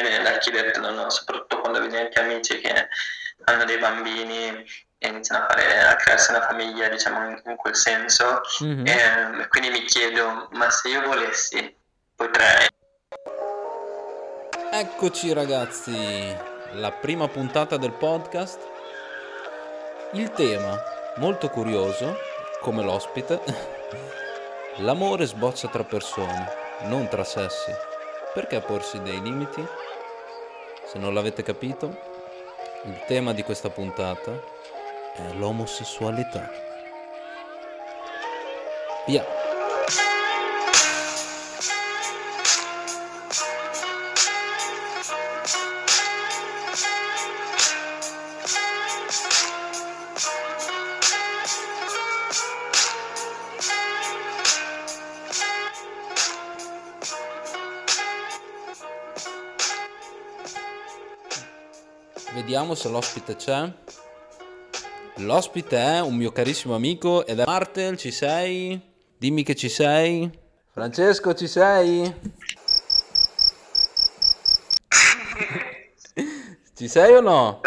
viene da chi detto, no? Soprattutto quando vedi anche amici che hanno dei bambini e iniziano a crearsi una famiglia, diciamo, in quel senso. Mm-hmm. Quindi mi chiedo, ma se io volessi, potrei. Eccoci ragazzi, la prima puntata del podcast. Il tema, molto curioso, come l'ospite, l'amore sboccia tra persone, non tra sessi. Perché porsi dei limiti? Se non l'avete capito, il tema di questa puntata è l'omosessualità. Via! Vediamo se l'ospite c'è. L'ospite è un mio carissimo amico ed è Martel, ci sei? Dimmi che ci sei. Francesco, ci sei? Ci sei o no?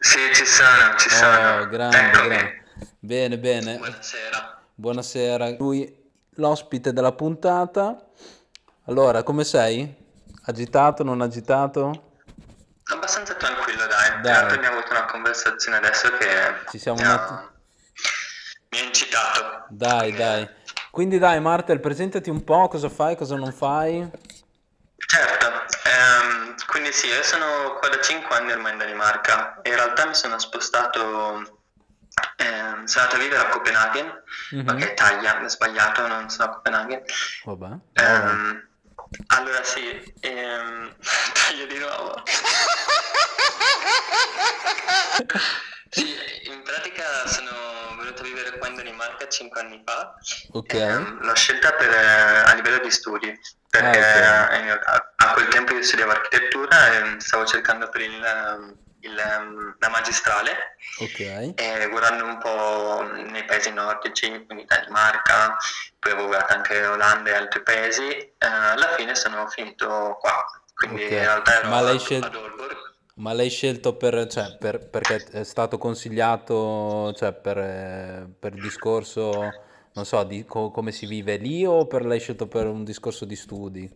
Sì, ci sono. Oh, grande. Bene. Buonasera. Lui, l'ospite della puntata. Allora, come sei? Agitato, non agitato? Abbastanza tranquillo, dai. Abbiamo avuto una conversazione adesso che ci siamo mi ha incitato. Dai. Quindi dai Martel, presentati un po', cosa fai, cosa non fai. Certo, quindi sì, io sono qua da 5 anni ormai in Danimarca. In realtà mi sono spostato, sono andato a vivere a Copenaghen, ma che Italia, ho sbagliato, non sono a Copenaghen. Vabbè. Allora sì, taglio di nuovo. Sì, in pratica sono venuto a vivere qua in Danimarca 5 anni fa. Ok. L'ho scelta a livello di studi, perché a quel tempo io studiavo architettura e stavo cercando per la magistrale. Ok. E guardando un po' nei paesi nordici, quindi Danimarca, poi avevo guardato anche Olanda e altri paesi, alla fine sono finito qua, quindi in realtà ero ad Aalborg. Ma l'hai scelto perché è stato consigliato, cioè per discorso, non so, di come si vive lì, o l'hai scelto per un discorso di studi?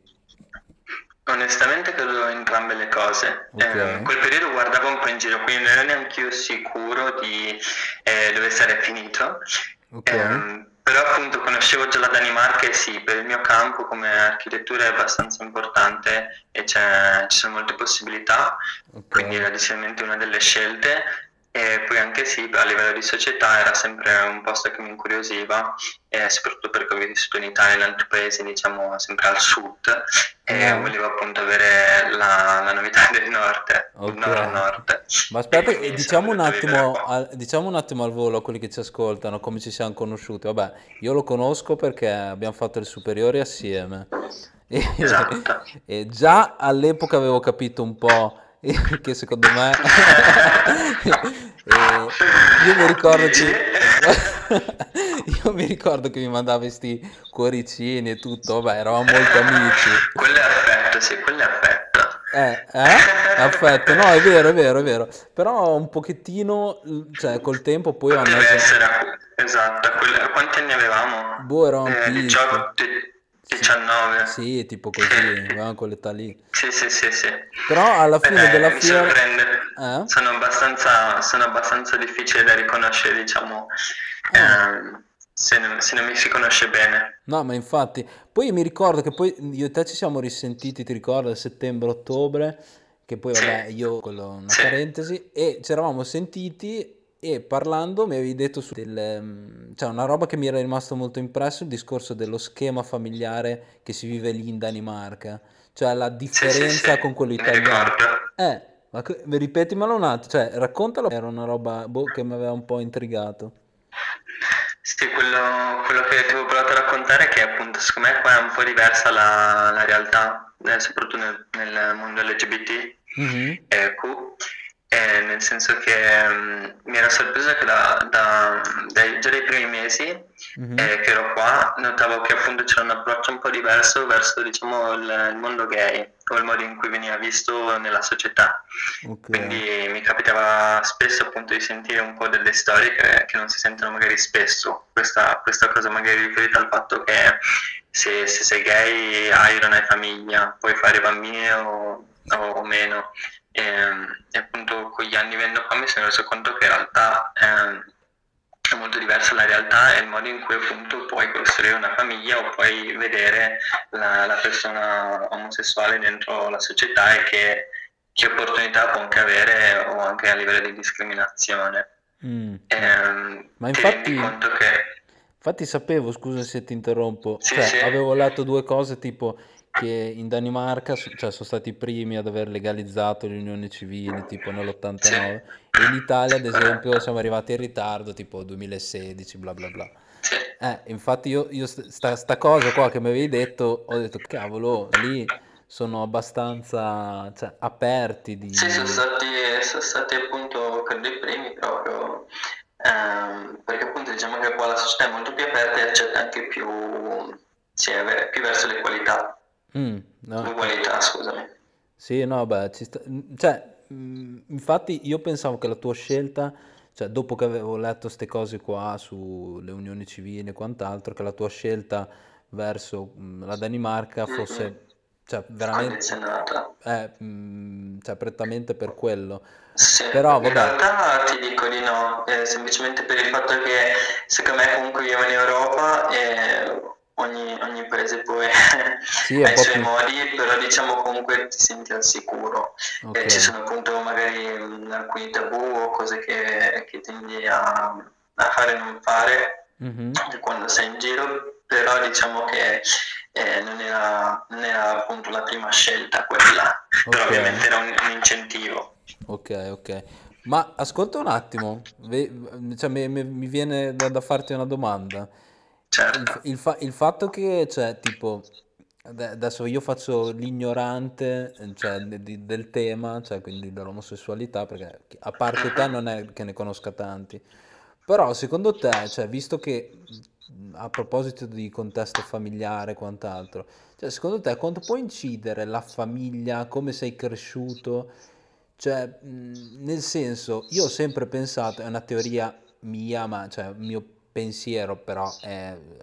Onestamente credo entrambe le cose. In quel periodo guardavo un po' in giro, quindi non ero neanche io sicuro di dove sarei finito. Però appunto conoscevo già la Danimarca e sì, per il mio campo come architettura è abbastanza importante e ci sono molte possibilità, quindi era decisamente una delle scelte. E poi anche sì, a livello di società era sempre un posto che mi incuriosiva, soprattutto perché ho vissuto in Italia e in altri paesi, diciamo sempre al sud, e volevo appunto avere la novità del nord, nord. Ma aspetta, e diciamo un attimo al volo a quelli che ci ascoltano come ci siamo conosciuti. Vabbè, io lo conosco perché abbiamo fatto le superiori assieme. Esatto. E già all'epoca avevo capito un po', che secondo me io mi ricordo che mi mandavi sti cuoricini e tutto, vabbè, eravamo molto amici. Quello è affetto, sì, quello è affetto. Affetto, no, è vero. Però un pochettino, cioè col tempo poi esatto, quanti anni avevamo? Boh, eravamo 18, 19. Sì, tipo così, quell'età lì. Sì. Però alla fine della fiera sono abbastanza difficile da riconoscere, diciamo, se non mi si conosce bene. No, ma infatti, poi mi ricordo che poi io e te ci siamo risentiti, ti ricordo, settembre-ottobre, che poi vabbè, parentesi, e ci eravamo sentiti e parlando mi avevi detto cioè una roba che mi era rimasto molto impresso, il discorso dello schema familiare che si vive lì in Danimarca, cioè la differenza con quello italiano. Ma ripetimelo un attimo, cioè raccontalo, era una roba che mi aveva un po' intrigato. Sì, quello che ti avevo provato a raccontare è che appunto secondo me qua è un po' diversa la realtà, soprattutto nel mondo LGBT, Nel senso che mi era sorpresa che già dai primi mesi che ero qua notavo che appunto c'era un approccio un po' diverso verso, diciamo, il mondo gay o il modo in cui veniva visto nella società. Okay. Quindi mi capitava spesso appunto di sentire un po' delle storie che non si sentono magari spesso, questa cosa magari riferita al fatto che se sei gay non hai famiglia, puoi fare bambini o meno. E appunto con gli anni venendo qua mi sono reso conto che in realtà è molto diversa la realtà e il modo in cui appunto puoi costruire una famiglia o puoi vedere la persona omosessuale dentro la società e che opportunità può anche avere, o anche a livello di discriminazione. Ma infatti ti rendi conto che... infatti sapevo, scusa se ti interrompo, sì, cioè, sì. Avevo letto due cose tipo che in Danimarca, cioè, sono stati i primi ad aver legalizzato l'unione civile tipo nell'89 e in Italia ad esempio siamo arrivati in ritardo tipo 2016 bla bla bla. Infatti io sta cosa qua che mi avevi detto, ho detto cavolo, lì sono abbastanza, cioè, aperti di... Sì, sono stati appunto credo i primi proprio, perché appunto diciamo che qua la società è molto più aperta e accetta anche più verso le qualità. No. Qualità, scusami. Sì, no, beh, ci sta... cioè, infatti io pensavo che la tua scelta, cioè dopo che avevo letto queste cose qua sulle unioni civili e quant'altro, che la tua scelta verso la Danimarca fosse cioè veramente cioè prettamente per quello. Sì, però vabbè. In realtà ti dico di no, semplicemente per il fatto che secondo me comunque vivo in Europa e ogni paese poi ha i suoi modi, però diciamo comunque ti senti al sicuro. Okay. Ci sono appunto magari alcuni tabù o cose che tendi a fare e non fare quando sei in giro, però diciamo che non era appunto la prima scelta quella. Okay. Però ovviamente era un incentivo. Ok. Ma ascolta un attimo, cioè, mi viene da farti una domanda. Certo. Il fatto che, cioè, tipo, adesso io faccio l'ignorante, cioè, del tema, cioè, quindi dell'omosessualità, perché a parte te non è che ne conosca tanti, però secondo te, cioè, visto che a proposito di contesto familiare e quant'altro, cioè, secondo te quanto può incidere la famiglia, come sei cresciuto? Cioè, nel senso, io ho sempre pensato, è una teoria mia, ma, cioè, mio pensiero, però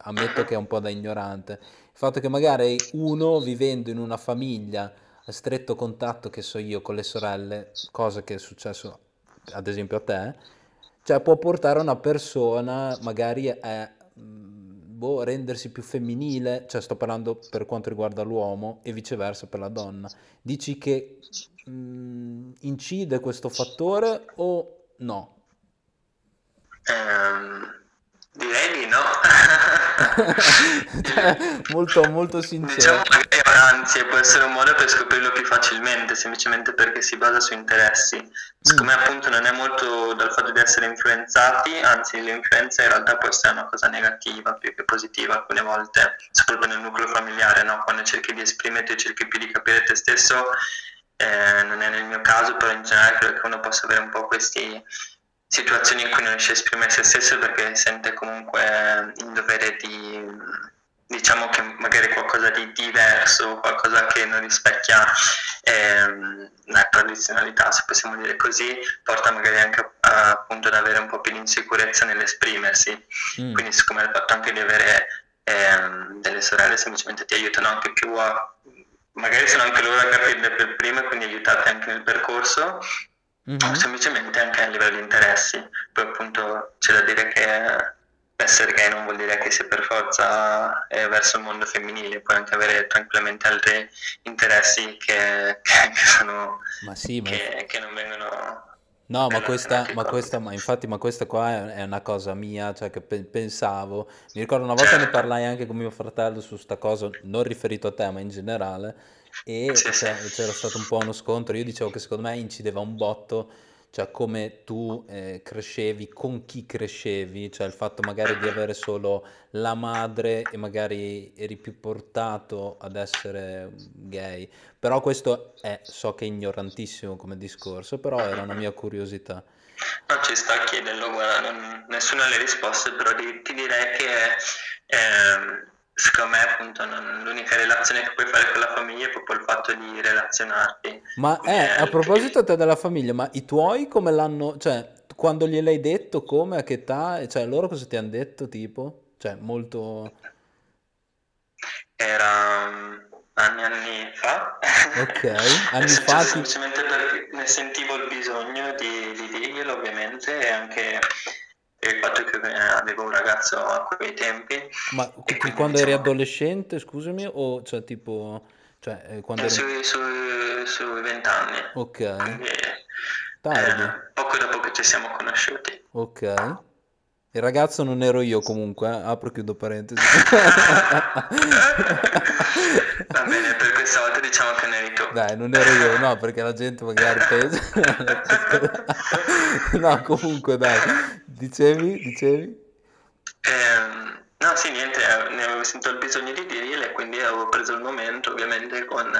ammetto che è un po' da ignorante, il fatto che magari uno vivendo in una famiglia a stretto contatto, che so io, con le sorelle, cosa che è successo ad esempio a te, cioè può portare una persona magari a rendersi più femminile, cioè sto parlando per quanto riguarda l'uomo e viceversa per la donna. Dici che incide questo fattore o no? Direi di no. Molto molto sincero. Diciamo che anzi può essere un modo per scoprirlo più facilmente, semplicemente perché si basa su interessi. Secondo me appunto non è molto dal fatto di essere influenzati, anzi l'influenza in realtà può essere una cosa negativa più che positiva alcune volte, soprattutto nel nucleo familiare, no? Quando cerchi di esprimerti e cerchi più di capire te stesso, non è nel mio caso, però in generale credo che uno possa avere un po' questi... situazioni in cui non riesce a esprimere se stesso perché sente comunque il dovere di, diciamo, che magari qualcosa di diverso, qualcosa che non rispecchia la tradizionalità, se possiamo dire così, porta magari anche appunto ad avere un po' più di insicurezza nell'esprimersi. Quindi siccome il fatto anche di avere delle sorelle semplicemente ti aiutano anche più a, magari sono anche loro a capirle per prima, quindi aiutate anche nel percorso. Semplicemente anche a livello di interessi. Poi appunto c'è da dire che essere gay non vuol dire che sia per forza verso il mondo femminile, puoi anche avere tranquillamente altri interessi che sono, ma sì, che non vengono. No, ma questa qua è una cosa mia, cioè che pensavo, mi ricordo una volta ne parlai anche con mio fratello su sta cosa, non riferito a te ma in generale, e c'era stato un po' uno scontro. Io dicevo che secondo me incideva un botto, Cioè come tu crescevi, con chi crescevi, cioè il fatto magari di avere solo la madre e magari eri più portato ad essere gay. Però questo è, so che è ignorantissimo come discorso, però era una mia curiosità. No, ci sta a chiederlo, guarda, nessuno ha le risposte, però ti direi che secondo me appunto l'unica relazione che puoi fare con la famiglia è proprio il fatto di relazionarti. Ma a proposito te della famiglia, ma i tuoi come l'hanno, cioè quando gliel'hai detto, come, a che età, cioè loro cosa ti hanno detto tipo? Cioè molto... Era... anni fa. Ok, anni fa. Semplicemente perché ne sentivo il bisogno di dirglielo, ovviamente, e anche il fatto che avevo un ragazzo a quei tempi. Ma quindi, quando eri adolescente, scusami, o cioè tipo, cioè quando eri... sui 20 anni. Ok. Quindi, tardi. Poco dopo che ci siamo conosciuti. Ok. Il ragazzo non ero io comunque, apro e chiudo parentesi. Va bene, per questa volta diciamo che non eri tu. Dai, non ero io, no, perché la gente magari pensa. No, comunque dai, dicevi? No, sì, niente, ne avevo sentito il bisogno di dirglielo, quindi avevo preso il momento, ovviamente con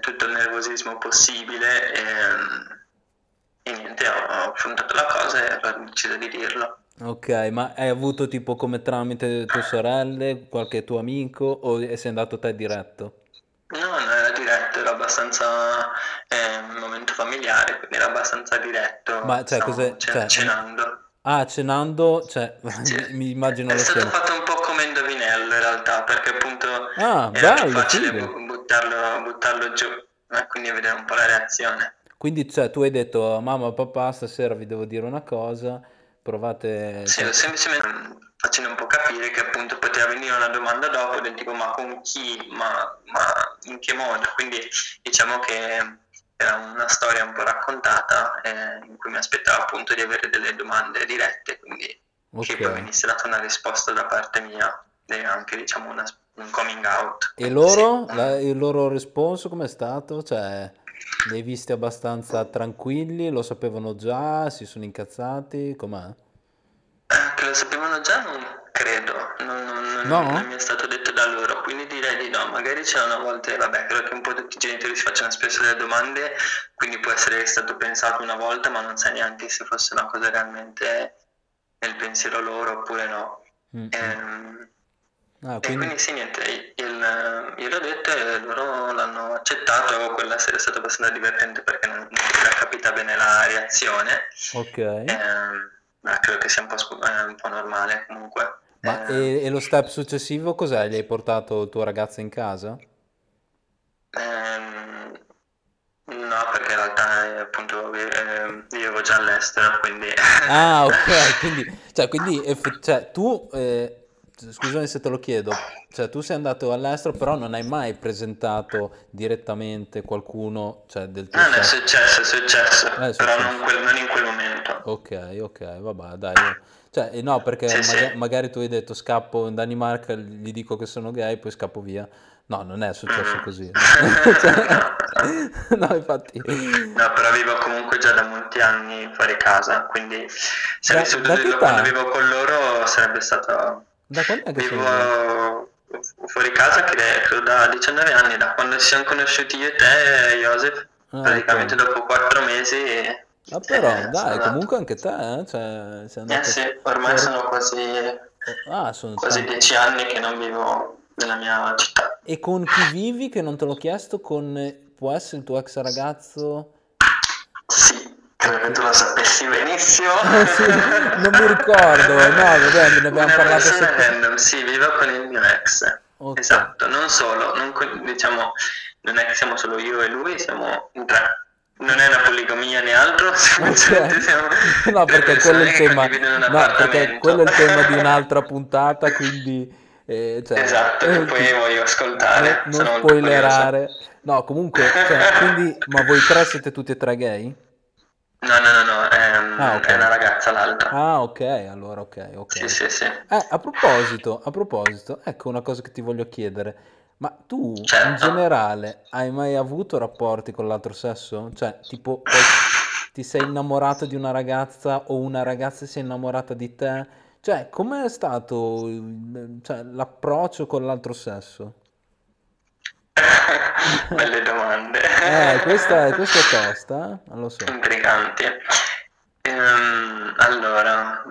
tutto il nervosismo possibile, e niente, ho affrontato la cosa e ho deciso di dirlo. Ok, ma hai avuto tipo come tramite tue sorelle, qualche tuo amico, o sei andato te diretto? No, non era diretto, era abbastanza un momento familiare, quindi era abbastanza diretto. Ma cioè, cos'è? Cioè, cenando. Ah, cenando, cioè, sì. Mi immagino la scena. È stato fatto un po' come indovinello in realtà, perché appunto era bello, facile buttarlo giù, quindi vedere un po' la reazione. Quindi cioè, tu hai detto a mamma, papà, stasera vi devo dire una cosa, provate... Sì, semplicemente facendo un po' capire che appunto poteva venire una domanda dopo, del tipo ma con chi, ma in che modo, quindi diciamo che era una storia un po' raccontata in cui mi aspettavo appunto di avere delle domande dirette, quindi okay, che poi venisse data una risposta da parte mia, e anche diciamo un coming out. E loro? Sì. Il loro risponso com'è stato? Cioè... Li hai visti abbastanza tranquilli? Lo sapevano già? Si sono incazzati? Com'è? Che lo sapevano già? Non credo. Non mi è stato detto da loro, quindi direi di no. Magari c'è una volta, vabbè, credo che un po' tutti i genitori si facciano spesso delle domande, quindi può essere stato pensato una volta, ma non sai neanche se fosse una cosa realmente nel pensiero loro oppure no. Quindi sì, niente, io l'ho detto e loro l'hanno accettato. Quella sera è stata abbastanza divertente perché non era capita bene la reazione. Ok. Ma credo che sia un po' normale comunque. Ma e lo step successivo cos'è? Gli hai portato il tuo ragazzo in casa? No, perché in realtà appunto vivevo già all'estero, quindi... Ah, ok, quindi tu... Scusami se te lo chiedo, cioè tu sei andato all'estero però non hai mai presentato direttamente qualcuno, cioè del tuo... No, è successo, però non in quel momento. Ok, vabbè, dai. Cioè, no, perché sì, magari tu hai detto scappo in Danimarca, gli dico che sono gay, poi scappo via. No, non è successo così. No, infatti. No, però vivo comunque già da molti anni fuori casa, quindi se avessi potuto quando vivo con loro sarebbe stato... Da quando è che vivo fuori casa credo da 19 anni, da quando ci siamo conosciuti io e te, Joseph, praticamente okay. Dopo 4 mesi... Ma però dai, comunque anche te, cioè, sei andato... sì, ormai sono quasi 10 anni che non vivo nella mia città. E con chi vivi, che non te l'ho chiesto, può essere il tuo ex ragazzo? Sì. Credo che tu lo sapessi benissimo. Sì, non mi ricordo, no, vabbè, ne abbiamo parlato sempre. Random, sì, vivo con il mio ex. Okay. Esatto, non solo, diciamo, non è che siamo solo io e lui, siamo in tre. Non è una poligamia né altro, okay. Siamo no, perché quello è il tema. No, perché quello è il tema di un'altra puntata, quindi cioè, esatto, che poi voglio ascoltare, non spoilerare. No, comunque, cioè, quindi ma voi tre siete tutti e tre gay? No, okay. È una ragazza l'altra. Ah, ok, allora ok. Sì. A proposito, ecco una cosa che ti voglio chiedere. Ma tu, certo, in generale, hai mai avuto rapporti con l'altro sesso? Cioè, tipo, ti sei innamorato di una ragazza o una ragazza si è innamorata di te? Cioè, com'è stato l'approccio con l'altro sesso? Belle domande. Questa è tosta, non lo so. Intriganti. Allora,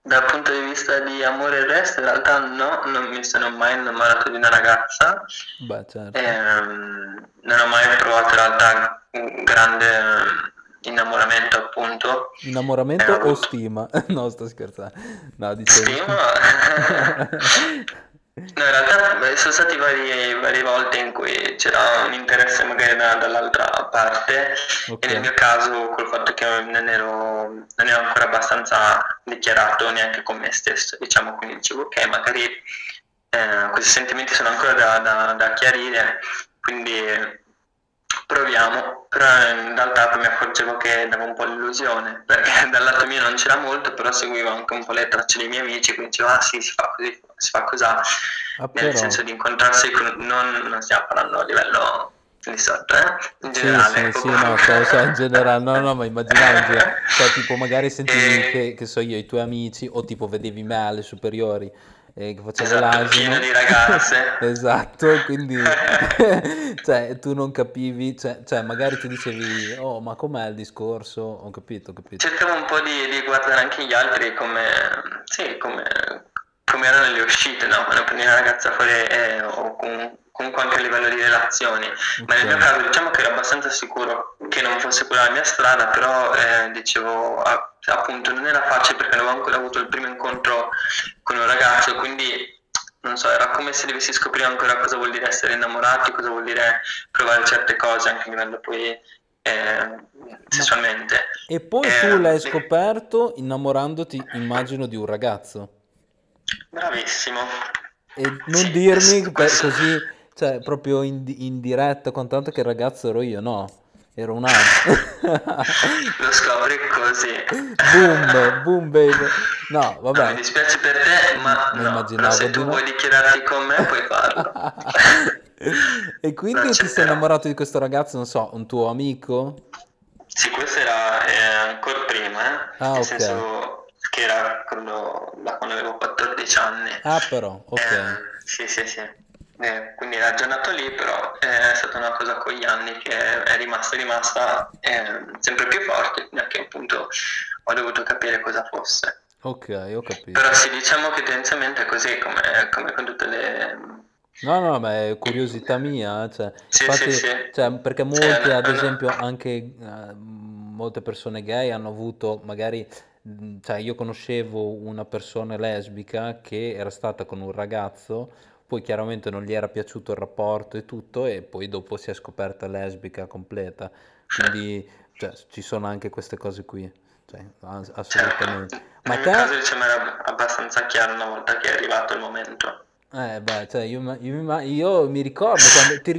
dal punto di vista di amore e resto, in realtà no, non mi sono mai innamorato di una ragazza. Beh, certo. Non ho mai provato in realtà un grande innamoramento, appunto. Innamoramento o stima? No, sto scherzando. No, dicevo. Stima? No, in realtà sono stati varie volte in cui c'era un interesse magari dall'altra parte, okay. E nel mio caso col fatto che non ero ancora abbastanza dichiarato neanche con me stesso, diciamo, quindi dicevo ok, magari questi sentimenti sono ancora da chiarire, quindi proviamo, però in realtà poi mi accorgevo che dava un po' l'illusione, perché dal lato mio non c'era molto, però seguivo anche un po' le tracce dei miei amici, quindi dicevo ah sì, si fa così, si fa cos'ha, nel senso di incontrarsi con... non stiamo parlando a livello di sotto, in generale. Sì, no, in generale, no, ma immaginavo, cioè tipo magari sentivi che so io, i tuoi amici, o tipo vedevi me alle superiori, che facevo l'asino di ragazze. Esatto, quindi cioè tu non capivi, cioè magari ti dicevi oh ma com'è il discorso, ho capito. Cercavo un po' di guardare anche gli altri come erano le uscite, no? Quando prendi una ragazza fuori o comunque anche a livello di relazioni, okay. Ma nel mio caso diciamo che ero abbastanza sicuro che non fosse quella la mia strada, però dicevo appunto non era facile perché non avevo ancora avuto il primo incontro con un ragazzo, quindi non so, era come se dovessi scoprire ancora cosa vuol dire essere innamorati, cosa vuol dire provare certe cose anche a livello poi sessualmente. E poi tu l'hai scoperto innamorandoti, immagino, di un ragazzo. Bravissimo. E non sì, dirmi così, cioè proprio in diretta, con tanto che il ragazzo ero io, no? Ero un altro. Lo scopri così. Boom baby. No, vabbè. No, mi dispiace per te, ma no, se tu vuoi dichiararti con me puoi farlo. E quindi ti sei innamorato di questo ragazzo, non so, un tuo amico? Sì, questo era ancora prima, ah, nel senso... che era da quando avevo 14 anni. Ah, però, ok. Sì. Quindi era già nato lì, però è stata una cosa con gli anni che è rimasta sempre più forte, fino a che appunto ho dovuto capire cosa fosse. Ok, ho capito. Però sì, diciamo che tendenzialmente è così, come con tutte le... No, ma è curiosità mia, cioè... Sì, infatti, sì. Cioè, perché molti, ad esempio, anche molte persone gay hanno avuto magari... Cioè, io conoscevo una persona lesbica che era stata con un ragazzo, poi chiaramente non gli era piaciuto il rapporto e tutto, e poi dopo si è scoperta lesbica completa. Quindi ci sono anche queste cose qui, assolutamente. Ma nel mio caso diciamo era abbastanza chiaro una volta che è arrivato il momento. Io mi ricordo,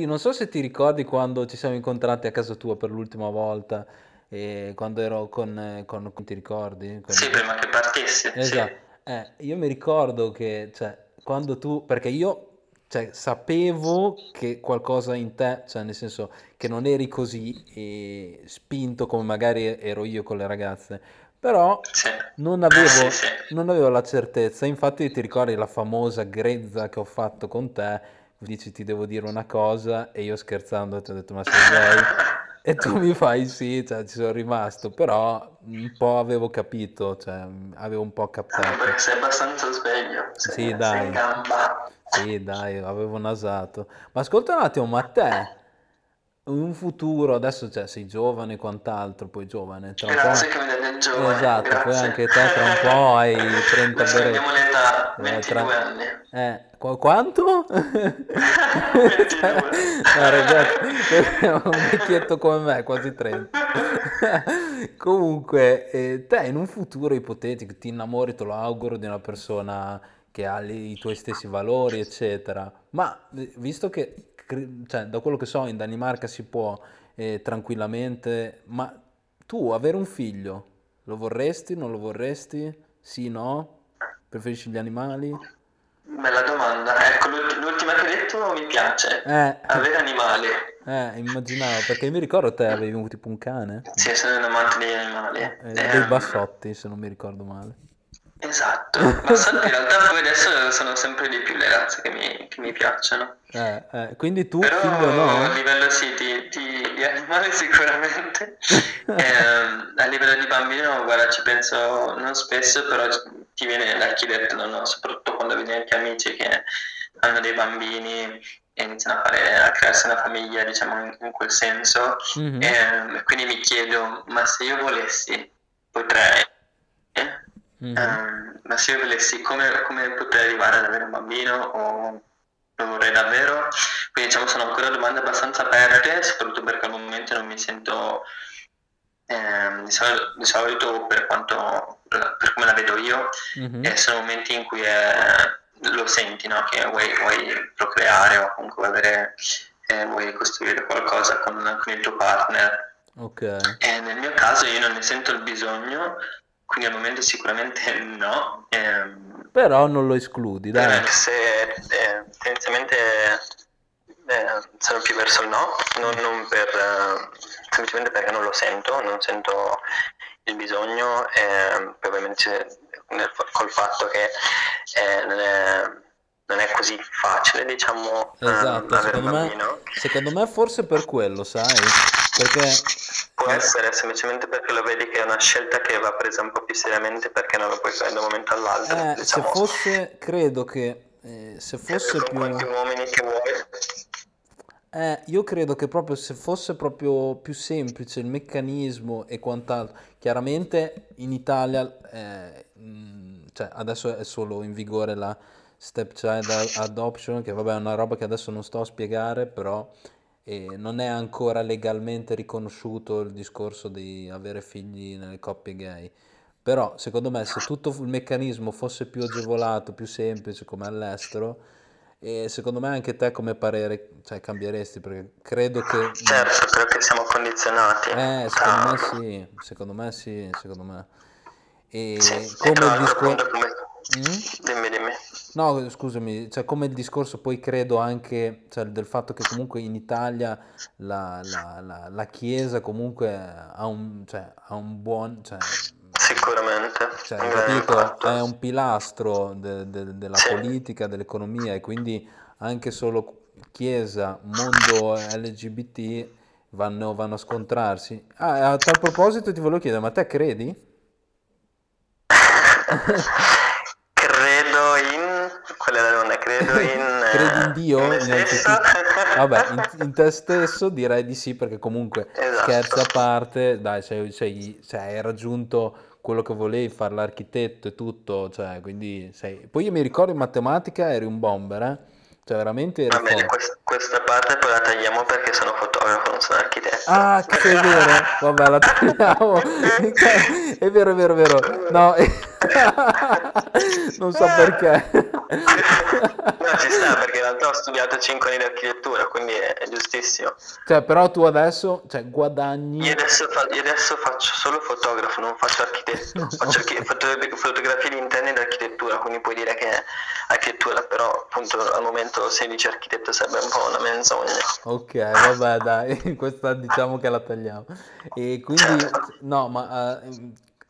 non so se ti ricordi quando ci siamo incontrati a casa tua per l'ultima volta, e quando ero con ti ricordi? Sì, prima che partissi. Esatto. Sì. Io mi ricordo che quando tu, perché io sapevo che qualcosa in te, nel senso che non eri così spinto come magari ero io con le ragazze, però sì. non avevo la certezza. Infatti ti ricordi la famosa grezza che ho fatto con te, dici ti devo dire una cosa e io scherzando ti ho detto ma sei gay? E tu mi fai sì, ci sono rimasto, però un po' avevo capito, avevo un po' captato. Perché sei abbastanza sveglio, sì, dai. Sei in gamba. Sì, dai, avevo nasato. Ma ascolta un attimo, ma te, in un futuro, adesso sei giovane e quant'altro, poi giovane. Tra grazie che mi dai del giovane. Esatto, grazie. Poi anche te tra un po' hai 30 anni. Vediamo l'età, 22 anni. Quanto? 22. No, ragazzi, un vecchietto come me, quasi 30. Comunque, te in un futuro ipotetico ti innamori, te lo auguro, di una persona che ha i tuoi stessi valori, eccetera. Ma visto che, da quello che so, in Danimarca si può tranquillamente, ma tu avere un figlio, lo vorresti, non lo vorresti? Sì, no? Preferisci gli animali? Bella domanda, ecco l'ultima che hai detto mi piace, avere animali, Immaginavo, perché mi ricordo te avevi avuto tipo un cane. Sì, sono un amante degli animali. Dei bassotti, se non mi ricordo male. Esatto, bassotti in realtà poi adesso sono sempre di più le razze che mi piacciono. Quindi tu, però, figlio no? A livello sì, di animale sicuramente. A livello di bambino, guarda, ci penso non spesso, però ti viene l'architetto, no? Soprattutto quando vedi gli amici che hanno dei bambini e iniziano a crearsi una famiglia, diciamo, in quel senso. Mm-hmm. Quindi mi chiedo, ma se io volessi potrei, mm-hmm. Ma se io volessi come potrei arrivare ad avere un bambino, o lo vorrei davvero? Quindi diciamo sono ancora domande abbastanza aperte, soprattutto perché al momento non mi sento di solito per come la vedo io, mm-hmm. Sono momenti in cui lo senti, no? Che vuoi procreare, o comunque vuoi costruire qualcosa con il tuo partner. Ok. Nel mio caso io non ne sento il bisogno, quindi al momento sicuramente no. Però non lo escludi, dai. Se tendenzialmente sono più verso il no, non per semplicemente perché non lo sento, non sento il bisogno, ovviamente col fatto che non è così facile, diciamo. Esatto, secondo me forse per quello, sai, perché può essere semplicemente perché lo vedi che è una scelta che va presa un po' più seriamente, perché non lo puoi fare da un momento all'altro, diciamo. Se fosse con più quanti uomini che vuoi. Io credo che proprio se fosse proprio più semplice il meccanismo e quant'altro, chiaramente in Italia cioè adesso è solo in vigore la stepchild adoption, che vabbè è una roba che adesso non sto a spiegare, però non è ancora legalmente riconosciuto il discorso di avere figli nelle coppie gay. Però secondo me se tutto il meccanismo fosse più agevolato, più semplice come all'estero, e secondo me anche te come parere, cioè, cambieresti, perché credo che certo, perché siamo condizionati. Secondo me sì. E sì, come il discorso dimmi. No, scusami, cioè come il discorso poi credo anche, cioè, del fatto che comunque in Italia la Chiesa comunque ha un buon, cioè, sicuramente, cioè, capito? È un pilastro della sì. politica, dell'economia, e quindi anche solo Chiesa, mondo LGBT vanno a scontrarsi. A tal proposito ti volevo chiedere, ma te credi? Credi in Dio? In te stesso direi di sì, perché comunque esatto. Scherzi a parte, dai, cioè, hai raggiunto quello che volevi, fare l'architetto e tutto, cioè, quindi sei... Poi io mi ricordo in matematica eri un bomber, cioè veramente eri... Va bene, questa parte poi la tagliamo perché sono fotografo, non sono architetto. Ah, che è vero, vabbè, la tagliamo. È vero, no, non so perché. No, ci sta, perché in realtà ho studiato 5 anni di architettura, quindi è giustissimo. Cioè, però tu adesso, cioè, guadagni... Io adesso faccio solo fotografo, non faccio architetto. Faccio fotografie di interni ed architettura, quindi puoi dire che architettura, però appunto al momento se dici architetto sarebbe un po' una menzogna. Ok, vabbè, dai, questa diciamo che la tagliamo. E quindi, no, ma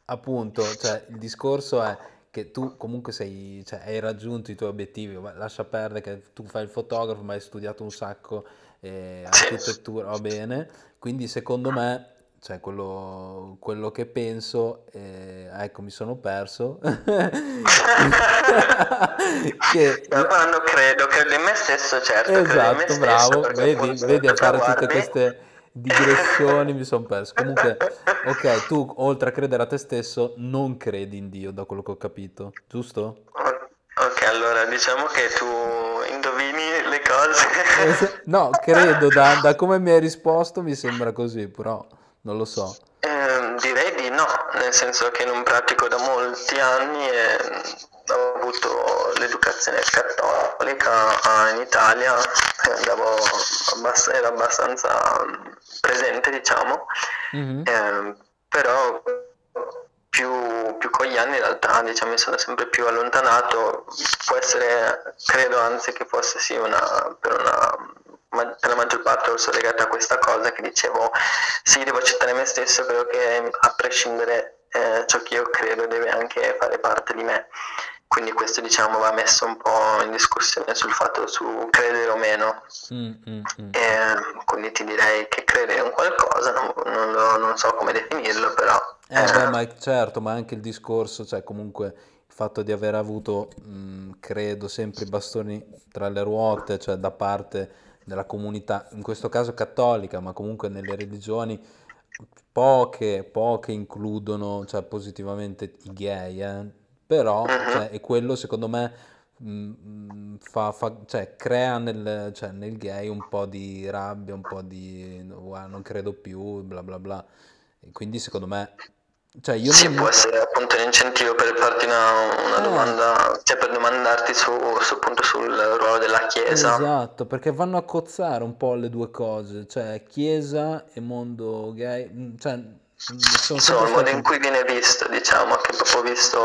appunto, cioè, il discorso è... che tu comunque sei, cioè, hai raggiunto i tuoi obiettivi, lascia perdere che tu fai il fotografo ma hai studiato un sacco architettura, va bene, quindi secondo me, cioè, quello che penso, ecco, mi sono perso. Ma non credo in me stesso, certo. Esatto, credo in me bravo, stesso, vedi a fare tutte queste digressioni mi sono perso. Comunque, ok, tu oltre a credere a te stesso non credi in Dio, da quello che ho capito, giusto? Ok, allora diciamo che tu indovini le cose. No, credo, da come mi hai risposto mi sembra così, però non lo so. Direi di no, nel senso che non pratico da molti anni e ho avuto l'educazione cattolica in Italia, era abbastanza presente, diciamo, mm-hmm. Però più con gli anni in realtà, diciamo, mi sono sempre più allontanato. Può essere, credo anzi che fosse sì, per una per la maggior parte sono legate a questa cosa che dicevo, sì, devo accettare me stesso, però che a prescindere ciò che io credo deve anche fare parte di me. Quindi questo, diciamo, va messo un po' in discussione sul fatto su credere o meno. Quindi ti direi che credere in qualcosa, non so come definirlo, però... Beh, ma certo, ma anche il discorso, cioè comunque il fatto di aver avuto, credo, sempre i bastoni tra le ruote, cioè da parte della comunità, in questo caso cattolica, ma comunque nelle religioni, poche includono, cioè, positivamente i gay, Però cioè, e quello secondo me fa, crea nel gay un po' di rabbia, un po' di non credo più, bla bla bla. E quindi secondo me, cioè, io sì, può essere appunto un incentivo per farti una domanda, cioè per domandarti appunto sul ruolo della Chiesa. Esatto, perché vanno a cozzare un po' le due cose, cioè Chiesa e mondo gay, cioè... Sono il modo in cui viene visto, diciamo, che proprio visto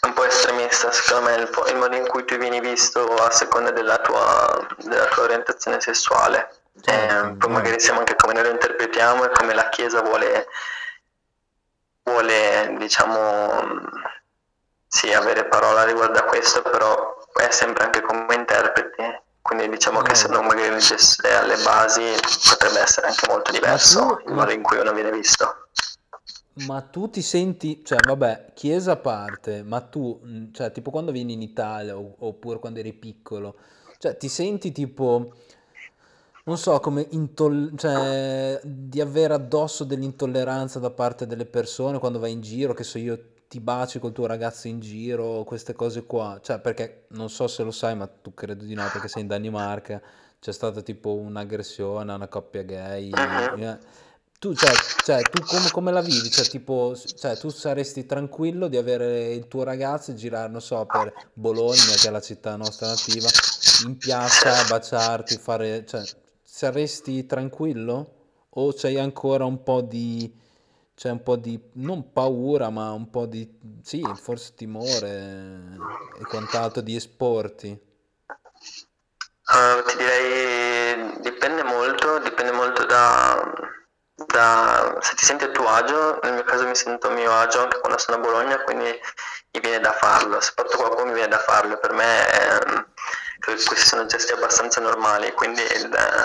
un po' estremista, secondo me, il modo in cui tu vieni visto a seconda della tua orientazione sessuale. Poi magari siamo anche come noi lo interpretiamo e come la Chiesa vuole diciamo, sì, avere parola riguardo a questo, però è sempre anche come interpreti. Quindi diciamo che se non magari è alle basi potrebbe essere anche molto diverso il modo in cui uno viene visto. Ma tu ti senti, cioè vabbè, Chiesa a parte, ma tu, cioè tipo quando vieni in Italia oppure quando eri piccolo, cioè ti senti tipo, non so, come cioè di avere addosso dell'intolleranza da parte delle persone quando vai in giro, che so io, ti baci col tuo ragazzo in giro, queste cose qua, cioè perché non so se lo sai, ma tu credo di no, perché sei in Danimarca, c'è stata tipo un'aggressione a una coppia gay, tu, cioè tu come la vivi? Cioè tipo, cioè tu saresti tranquillo di avere il tuo ragazzo e girare, non so, per Bologna, che è la città nostra nativa, in piazza, baciarti, fare, cioè saresti tranquillo? O c'hai ancora un po' di... C'è un po' di, non paura, ma un po' di, sì, forse timore e quant'altro di esporti? Ti direi dipende molto da se ti senti a tuo agio. Nel mio caso mi sento a mio agio anche quando sono a Bologna, quindi mi viene da farlo, soprattutto qualcuno mi viene da farlo. Per me questi sono gesti abbastanza normali, quindi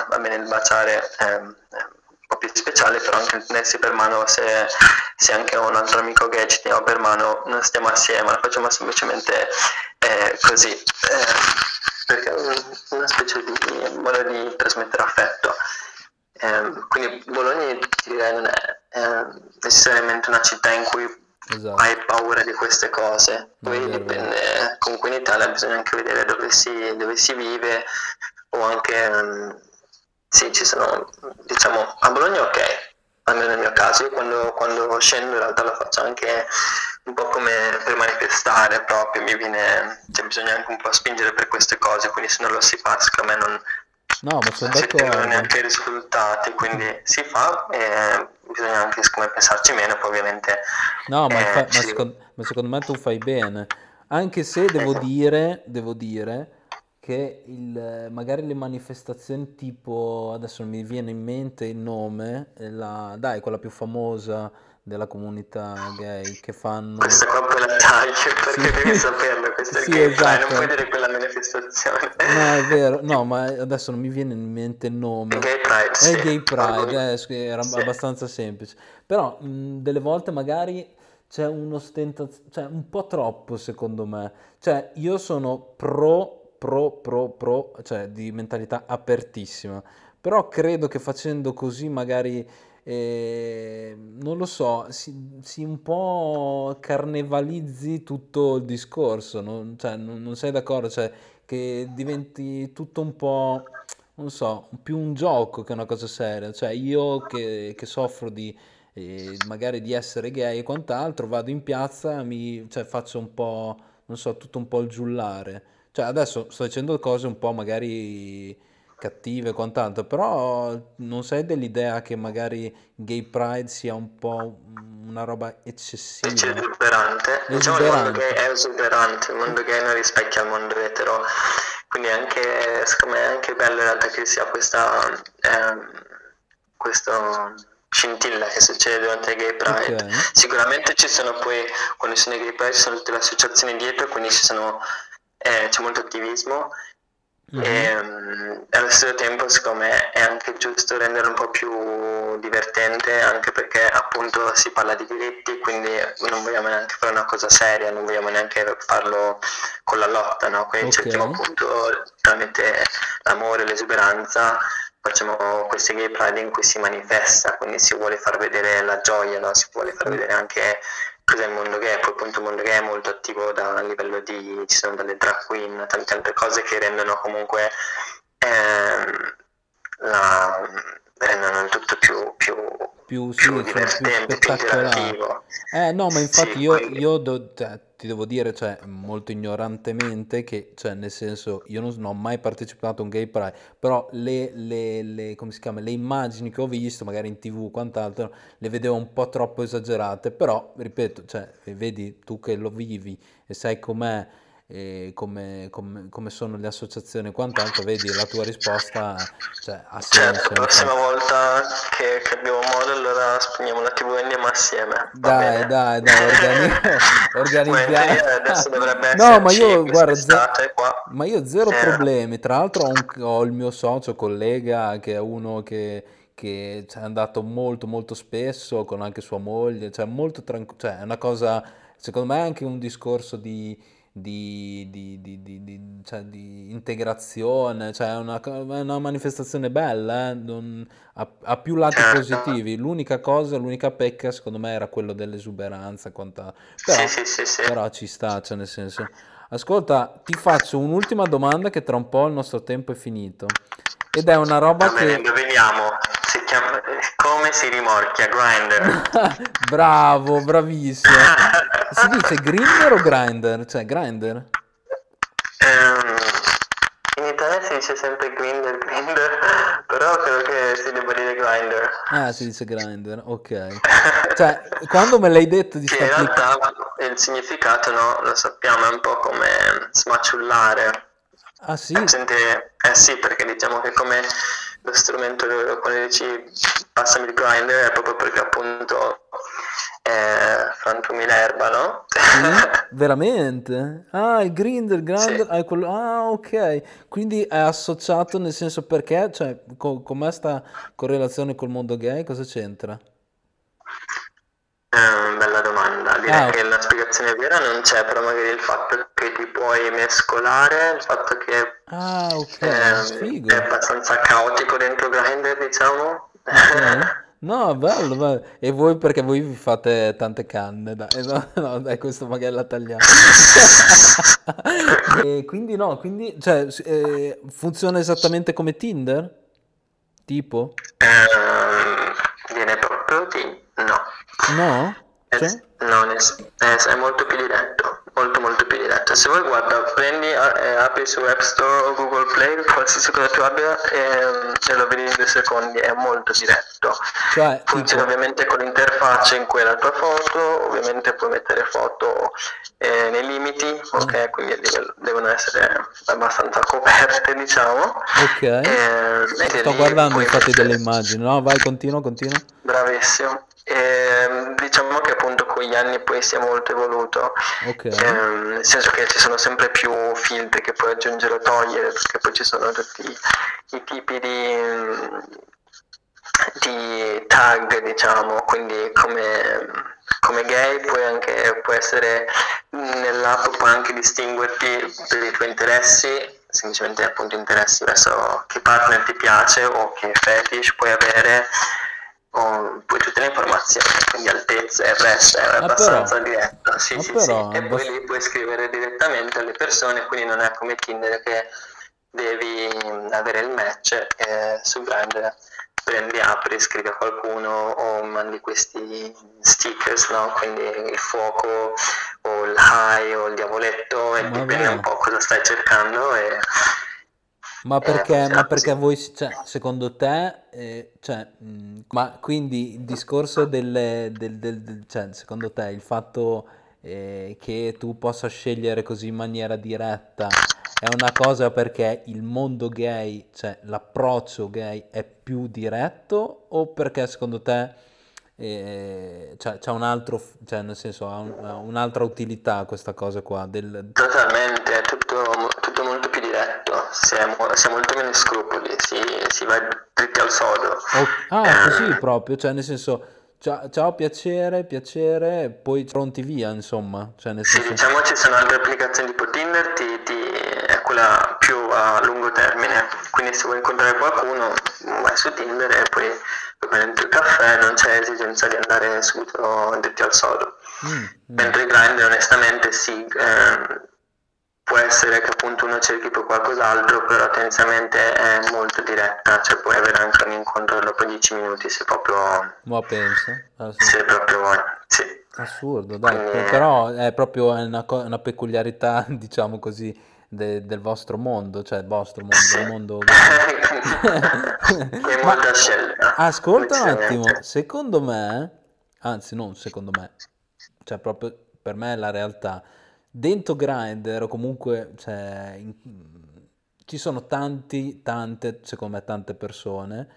va bene il baciare... più speciale, però anche il tenersi per mano, se anche ho un altro amico che ci teniamo per mano, non stiamo assieme, la facciamo semplicemente così, perché è una specie di modo di trasmettere affetto. Quindi Bologna, ti direi, non è necessariamente una città in cui hai paura di queste cose. Poi dipende, comunque in Italia bisogna anche vedere dove si vive, o anche sì, ci sono, diciamo, a Bologna ok, almeno nel mio caso, io quando scendo in realtà lo faccio anche un po' come per manifestare proprio, mi viene, cioè bisogna anche un po' spingere per queste cose, quindi se non lo si fa, secondo me non si ottengono neanche i risultati, quindi si fa e bisogna anche, secondo me, pensarci meno, poi ovviamente... No, ma secondo me tu fai bene, anche se devo dire... che magari le manifestazioni tipo, adesso mi viene in mente il nome, quella più famosa della comunità gay che fanno... Questa qua poi la taglio, perché devi saperlo, questo è il gay pride, non puoi dire quella manifestazione. No, è vero, no, ma adesso non mi viene in mente il nome. Gay pride, sì. È gay pride, era abbastanza semplice. Però delle volte magari... c'è un'ostentazione, cioè un po' troppo secondo me. Cioè io sono pro, cioè di mentalità apertissima, però credo che facendo così magari, non lo so, si un po' carnevalizzi tutto il discorso, non sei d'accordo? Cioè che diventi tutto un po', non so, più un gioco che una cosa seria, cioè io che soffro di... E magari di essere gay e quant'altro, vado in piazza, cioè faccio un po', non so, tutto un po' il giullare, cioè adesso sto dicendo cose un po' magari cattive e quant'altro, però non sei dell'idea che magari gay pride sia un po' una roba eccessiva? Esuberante. Diciamo il mondo gay è esuberante, il mondo gay non rispecchia il mondo etero, Quindi anche, secondo me è anche bello in realtà che sia questa questo scintilla che succede durante il Gay Pride. Okay. Sicuramente ci sono poi, quando sono i Gay Pride, ci sono tutte le associazioni dietro, quindi ci sono, c'è molto attivismo. Mm-hmm. E allo stesso tempo secondo me è anche giusto rendere un po' più divertente, anche perché appunto si parla di diritti, quindi non vogliamo neanche fare una cosa seria, non vogliamo neanche farlo con la lotta, no? Quindi okay, cerchiamo appunto veramente l'amore, l'esuberanza, facciamo questi Gay Pride in cui si manifesta, quindi si vuole far vedere la gioia, no? Si vuole far vedere anche cos'è il mondo gay. Poi appunto il mondo gay è molto attivo a livello di, ci sono delle drag queen, tante altre cose che rendono comunque rendono il tutto più, sì, più divertente, più interattivo. No, ma infatti sì, ti devo dire, cioè, molto ignorantemente, che, cioè, nel senso, io non ho mai partecipato a un Gay Pride, però le come si chiama, le immagini che ho visto, magari in TV o quant'altro, le vedevo un po' troppo esagerate, però, ripeto, cioè, vedi tu che lo vivi e sai com'è, e come sono le associazioni e quant'altro, vedi la tua risposta, cioè, ha senso. Certo, la prossima volta che abbiamo modo, allora spegniamo la TV e andiamo assieme. Dai, organizziamo. Adesso dovrebbe no, ma io guarda, qua. Ma io zero problemi. Tra l'altro ho il mio socio, collega, che è uno che è andato molto molto spesso con anche sua moglie, cioè molto cioè è una cosa, secondo me è anche un discorso di integrazione, cioè è una manifestazione bella, ha più lati positivi. L'unica pecca secondo me era quello dell'esuberanza, però ci sta, cioè, nel senso. Ascolta, ti faccio un'ultima domanda, che tra un po' il nostro tempo è finito, ed è una roba indoviniamo. Si chiama come si rimorchia Grindr. Bravo, bravissimo. Si dice Grindr o Grindr? Cioè Grindr? In Italia si dice sempre Grindr, però credo che si debba dire Grindr. Ah, si dice Grindr, ok. Cioè, quando me l'hai detto di in realtà il significato, no, lo sappiamo, è un po' come smaciullare. Ah sì? Sì, perché diciamo che come lo strumento, quando dici passami il Grindr, è proprio perché appunto frantumi l'erba, no? Veramente? Ah, il Grindr, sì. Ok, quindi è associato, nel senso, perché, cioè, com'è sta correlazione col mondo gay, cosa c'entra? Bella domanda, direi che la spiegazione vera non c'è, però magari il fatto che ti puoi mescolare, il fatto che è abbastanza caotico dentro Grindr, diciamo. Okay. No, bello. E voi, perché voi vi fate tante canne, dai, no, dai, questo magari la tagliamo. E quindi cioè, funziona esattamente come Tinder? Tipo? Viene proprio No? Cioè? No, è molto più diretto, molto più diretto. Se vuoi, guarda, prendi, apri su App Store o Google Play, qualsiasi cosa tu abbia, e lo vedi in 2 secondi, è molto diretto. Cioè, funziona ovviamente con l'interfaccia in cui è la tua foto, ovviamente puoi mettere foto nei limiti, ok? Quindi devono essere abbastanza coperte, diciamo. Ok, sto guardando infatti delle immagini, no? Vai, continua. Bravissimo. Diciamo che appunto con gli anni poi si è molto evoluto, nel senso che ci sono sempre più filtri che puoi aggiungere o togliere, perché poi ci sono tutti i tipi di tag, diciamo, quindi come gay puoi essere nell'app, puoi anche distinguerti per i tuoi interessi, semplicemente appunto interessi verso che partner ti piace o che fetish puoi avere, poi tutte le informazioni, quindi altezza e il resto è abbastanza diretta, sì. E poi lì puoi scrivere direttamente alle persone, quindi non è come Tinder che devi avere il match, su Grindr apri, scrivi a qualcuno o mandi questi stickers, no? Quindi il fuoco o il high o il diavoletto, e dipende un po' cosa stai cercando Ma perché voi, cioè, secondo te, ma quindi il discorso del cioè, secondo te il fatto che tu possa scegliere così in maniera diretta è una cosa perché il mondo gay, cioè l'approccio gay è più diretto, o perché secondo te c'è un altro, cioè nel senso ha un'altra utilità questa cosa qua del... Totalmente, è tutto molto più diretto, si ha molto meno scrupoli, si va dritto al sodo. Così proprio, cioè nel senso... Ciao, piacere, poi pronti via, insomma. Cioè, nel senso... Sì, diciamo ci sono altre applicazioni tipo Tinder, è quella più a lungo termine, quindi se vuoi incontrare qualcuno vai su Tinder e poi prendi il caffè, non c'è esigenza di andare subito detti al sodo. Mentre Grindr onestamente sì, può essere che appunto uno cerchi poi qualcos'altro, però tendenzialmente è molto diretta, cioè puoi avere anche un incontro dopo 10 minuti se proprio... Ma pensa? Se proprio vuoi, sì. Assurdo, dai. Quindi... Però è proprio una peculiarità, diciamo così, del vostro mondo, cioè il vostro mondo, sì. Il mondo... È molta scelta. Ascolta un attimo, non secondo me, cioè proprio per me è la realtà. Dentro Grindr o comunque cioè, ci sono tante, secondo me tante persone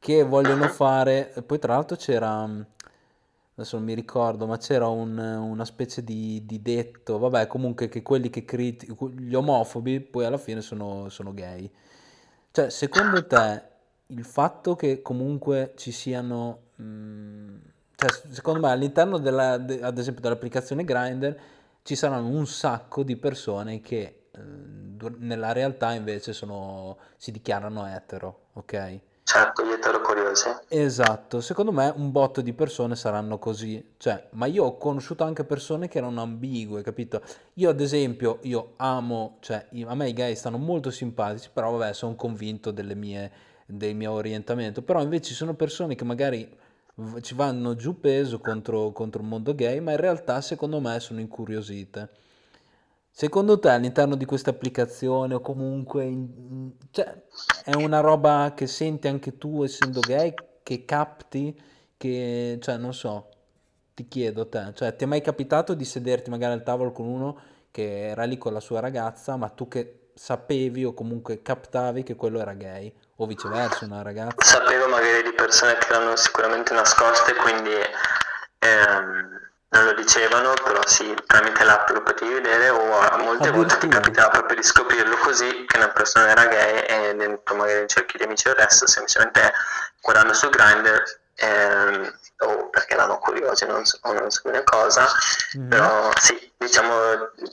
che vogliono fare, poi tra l'altro c'era, adesso non mi ricordo, ma c'era una specie di detto, vabbè comunque che quelli che gli omofobi poi alla fine sono gay. Cioè secondo te il fatto che comunque ci siano, cioè, secondo me all'interno ad esempio dell'applicazione Grindr ci saranno un sacco di persone che nella realtà invece si dichiarano etero, ok? Certo, gli etero curiosi. Esatto, secondo me un botto di persone saranno così, cioè, ma io ho conosciuto anche persone che erano ambigue, capito? Io ad esempio, amo, cioè a me i gay stanno molto simpatici, però vabbè sono convinto del mio orientamento, però invece ci sono persone che magari... ci vanno giù peso contro il mondo gay, ma in realtà secondo me sono incuriosite. Secondo te all'interno di questa applicazione o comunque cioè, è una roba che senti anche tu essendo gay, che capti, che cioè non so, ti chiedo te, cioè ti è mai capitato di sederti magari al tavolo con uno che era lì con la sua ragazza, ma tu che sapevi o comunque captavi che quello era gay? O viceversa, una ragazza. Sapevo magari di persone che erano sicuramente nascoste, quindi non lo dicevano, però sì, tramite l'app lo potevi vedere, o molte volte ti capitava proprio di scoprirlo così, che una persona era gay, e dentro magari cerchi di amici o il resto, semplicemente guardando su Grindr, o perché erano curiosi, non so una cosa, però sì, diciamo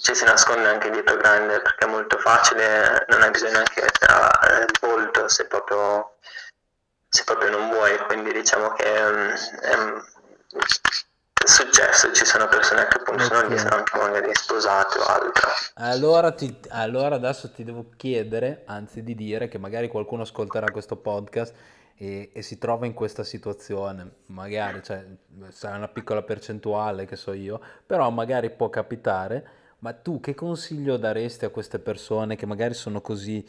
ci si nasconde anche dietro Grindr perché è molto facile, non hai bisogno anche del volto se proprio non vuoi, quindi diciamo che è successo, ci sono persone che appunto sono anche magari sposate o altro. Allora adesso ti devo chiedere, anzi di dire, che magari qualcuno ascolterà questo podcast e si trova in questa situazione, magari cioè, sarà una piccola percentuale che so io, però magari può capitare, ma tu che consiglio daresti a queste persone che magari sono così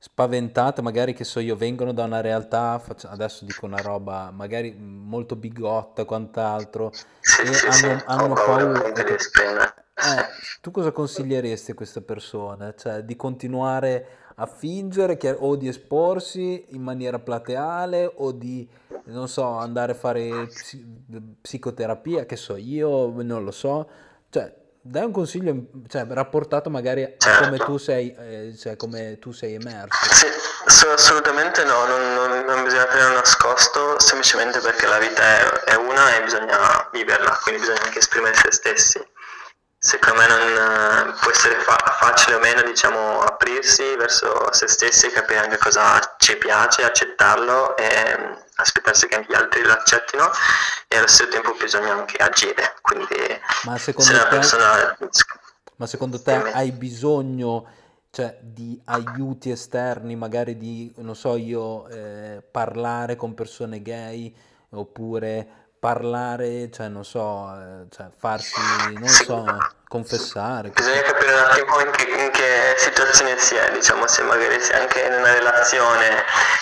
spaventate, magari che so io vengono da una realtà, adesso dico una roba magari molto bigotta quant'altro, hanno paura, tu cosa consiglieresti a queste persone? Cioè di continuare a fingere o di esporsi in maniera plateale o di, non so, andare a fare psicoterapia, che so io, non lo so, cioè dai un consiglio, cioè rapportato magari a come tu sei emerso. Sì, assolutamente no, non bisogna tenere nascosto, semplicemente perché la vita è una e bisogna viverla, quindi bisogna anche esprimere se stessi. Secondo me non può essere facile o meno, diciamo, aprirsi verso se stessi e capire anche cosa ci piace, accettarlo e aspettarsi che anche gli altri lo accettino, e allo stesso tempo bisogna anche agire, quindi Ma secondo te hai bisogno, cioè, di aiuti esterni, magari di, non so io, parlare con persone gay oppure... parlare, cioè non so, cioè farsi, non so, confessare. Bisogna capire un attimo in che situazione si è, diciamo, se magari si è anche in una relazione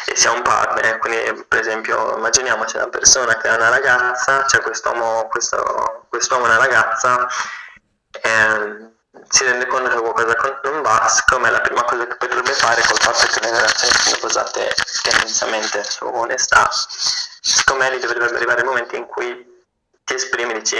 e si ha un partner, quindi per esempio immaginiamoci una persona che è una ragazza, cioè quest'uomo è una ragazza, si rende conto che qualcosa non va, siccome la prima cosa che potrebbe fare, col fatto che le relazioni sono basate tendenzialmente su onestà, secondo me lì dovrebbe arrivare il momento in cui ti esprimi e dici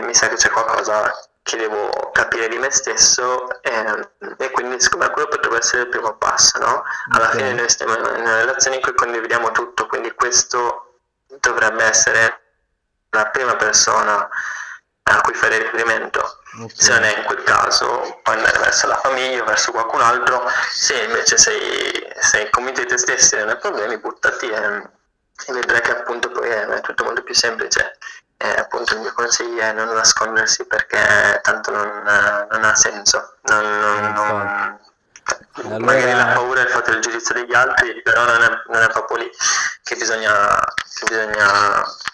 mi sa che c'è qualcosa che devo capire di me stesso, e quindi secondo me quello potrebbe essere il primo passo, no? Alla okay. fine noi stiamo in una relazione in cui condividiamo tutto, quindi questo dovrebbe essere la prima persona a cui fare riferimento. Okay. Se non è in quel caso, puoi andare verso la famiglia, verso qualcun altro. Se invece sei convinto di te stesso e non hai problemi, buttati e vedrai che appunto poi è tutto molto più semplice. Appunto il mio consiglio è non nascondersi, perché tanto non ha senso. Allora... Magari la paura è il fatto del giudizio degli altri, però non è proprio lì che bisogna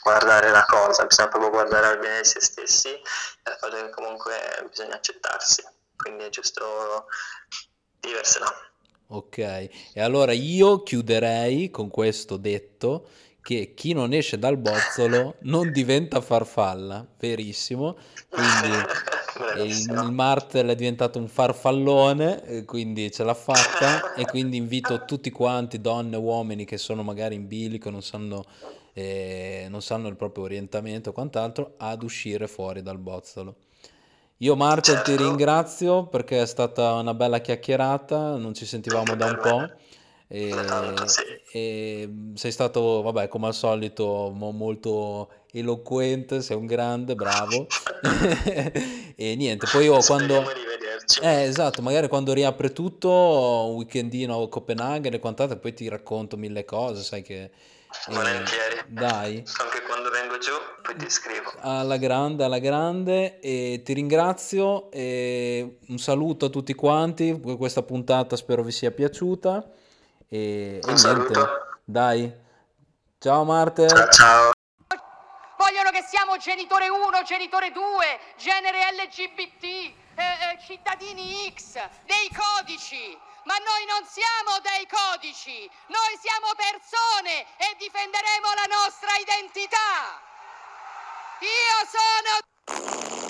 guardare la cosa, bisogna proprio guardare al bene di se stessi e al fatto che comunque bisogna accettarsi, quindi è giusto viversela. Ok, e allora io chiuderei con questo detto, che chi non esce dal bozzolo non diventa farfalla, verissimo, quindi il Martel è diventato un farfallone, quindi ce l'ha fatta, e quindi invito tutti quanti, donne e uomini che sono magari in bilico, non sanno il proprio orientamento o quant'altro, ad uscire fuori dal bozzolo. Io Martel ti ringrazio perché è stata una bella chiacchierata, non ci sentivamo da un po'. E sei stato, vabbè, come al solito molto eloquente, sei un grande, bravo. E niente, poi io quando esatto, magari quando riapre tutto, un weekendino a Copenaghen e quant'altro, poi ti racconto mille cose, sai che volentieri, dai, anche quando vengo giù poi ti scrivo. Alla grande, e ti ringrazio, e un saluto a tutti quanti. Questa puntata spero vi sia piaciuta. E niente, dai, ciao Marte. Ciao. Vogliono che siamo genitore 1, genitore 2, genere LGBT, cittadini X, dei codici. Ma noi non siamo dei codici, noi siamo persone e difenderemo la nostra identità. Io sono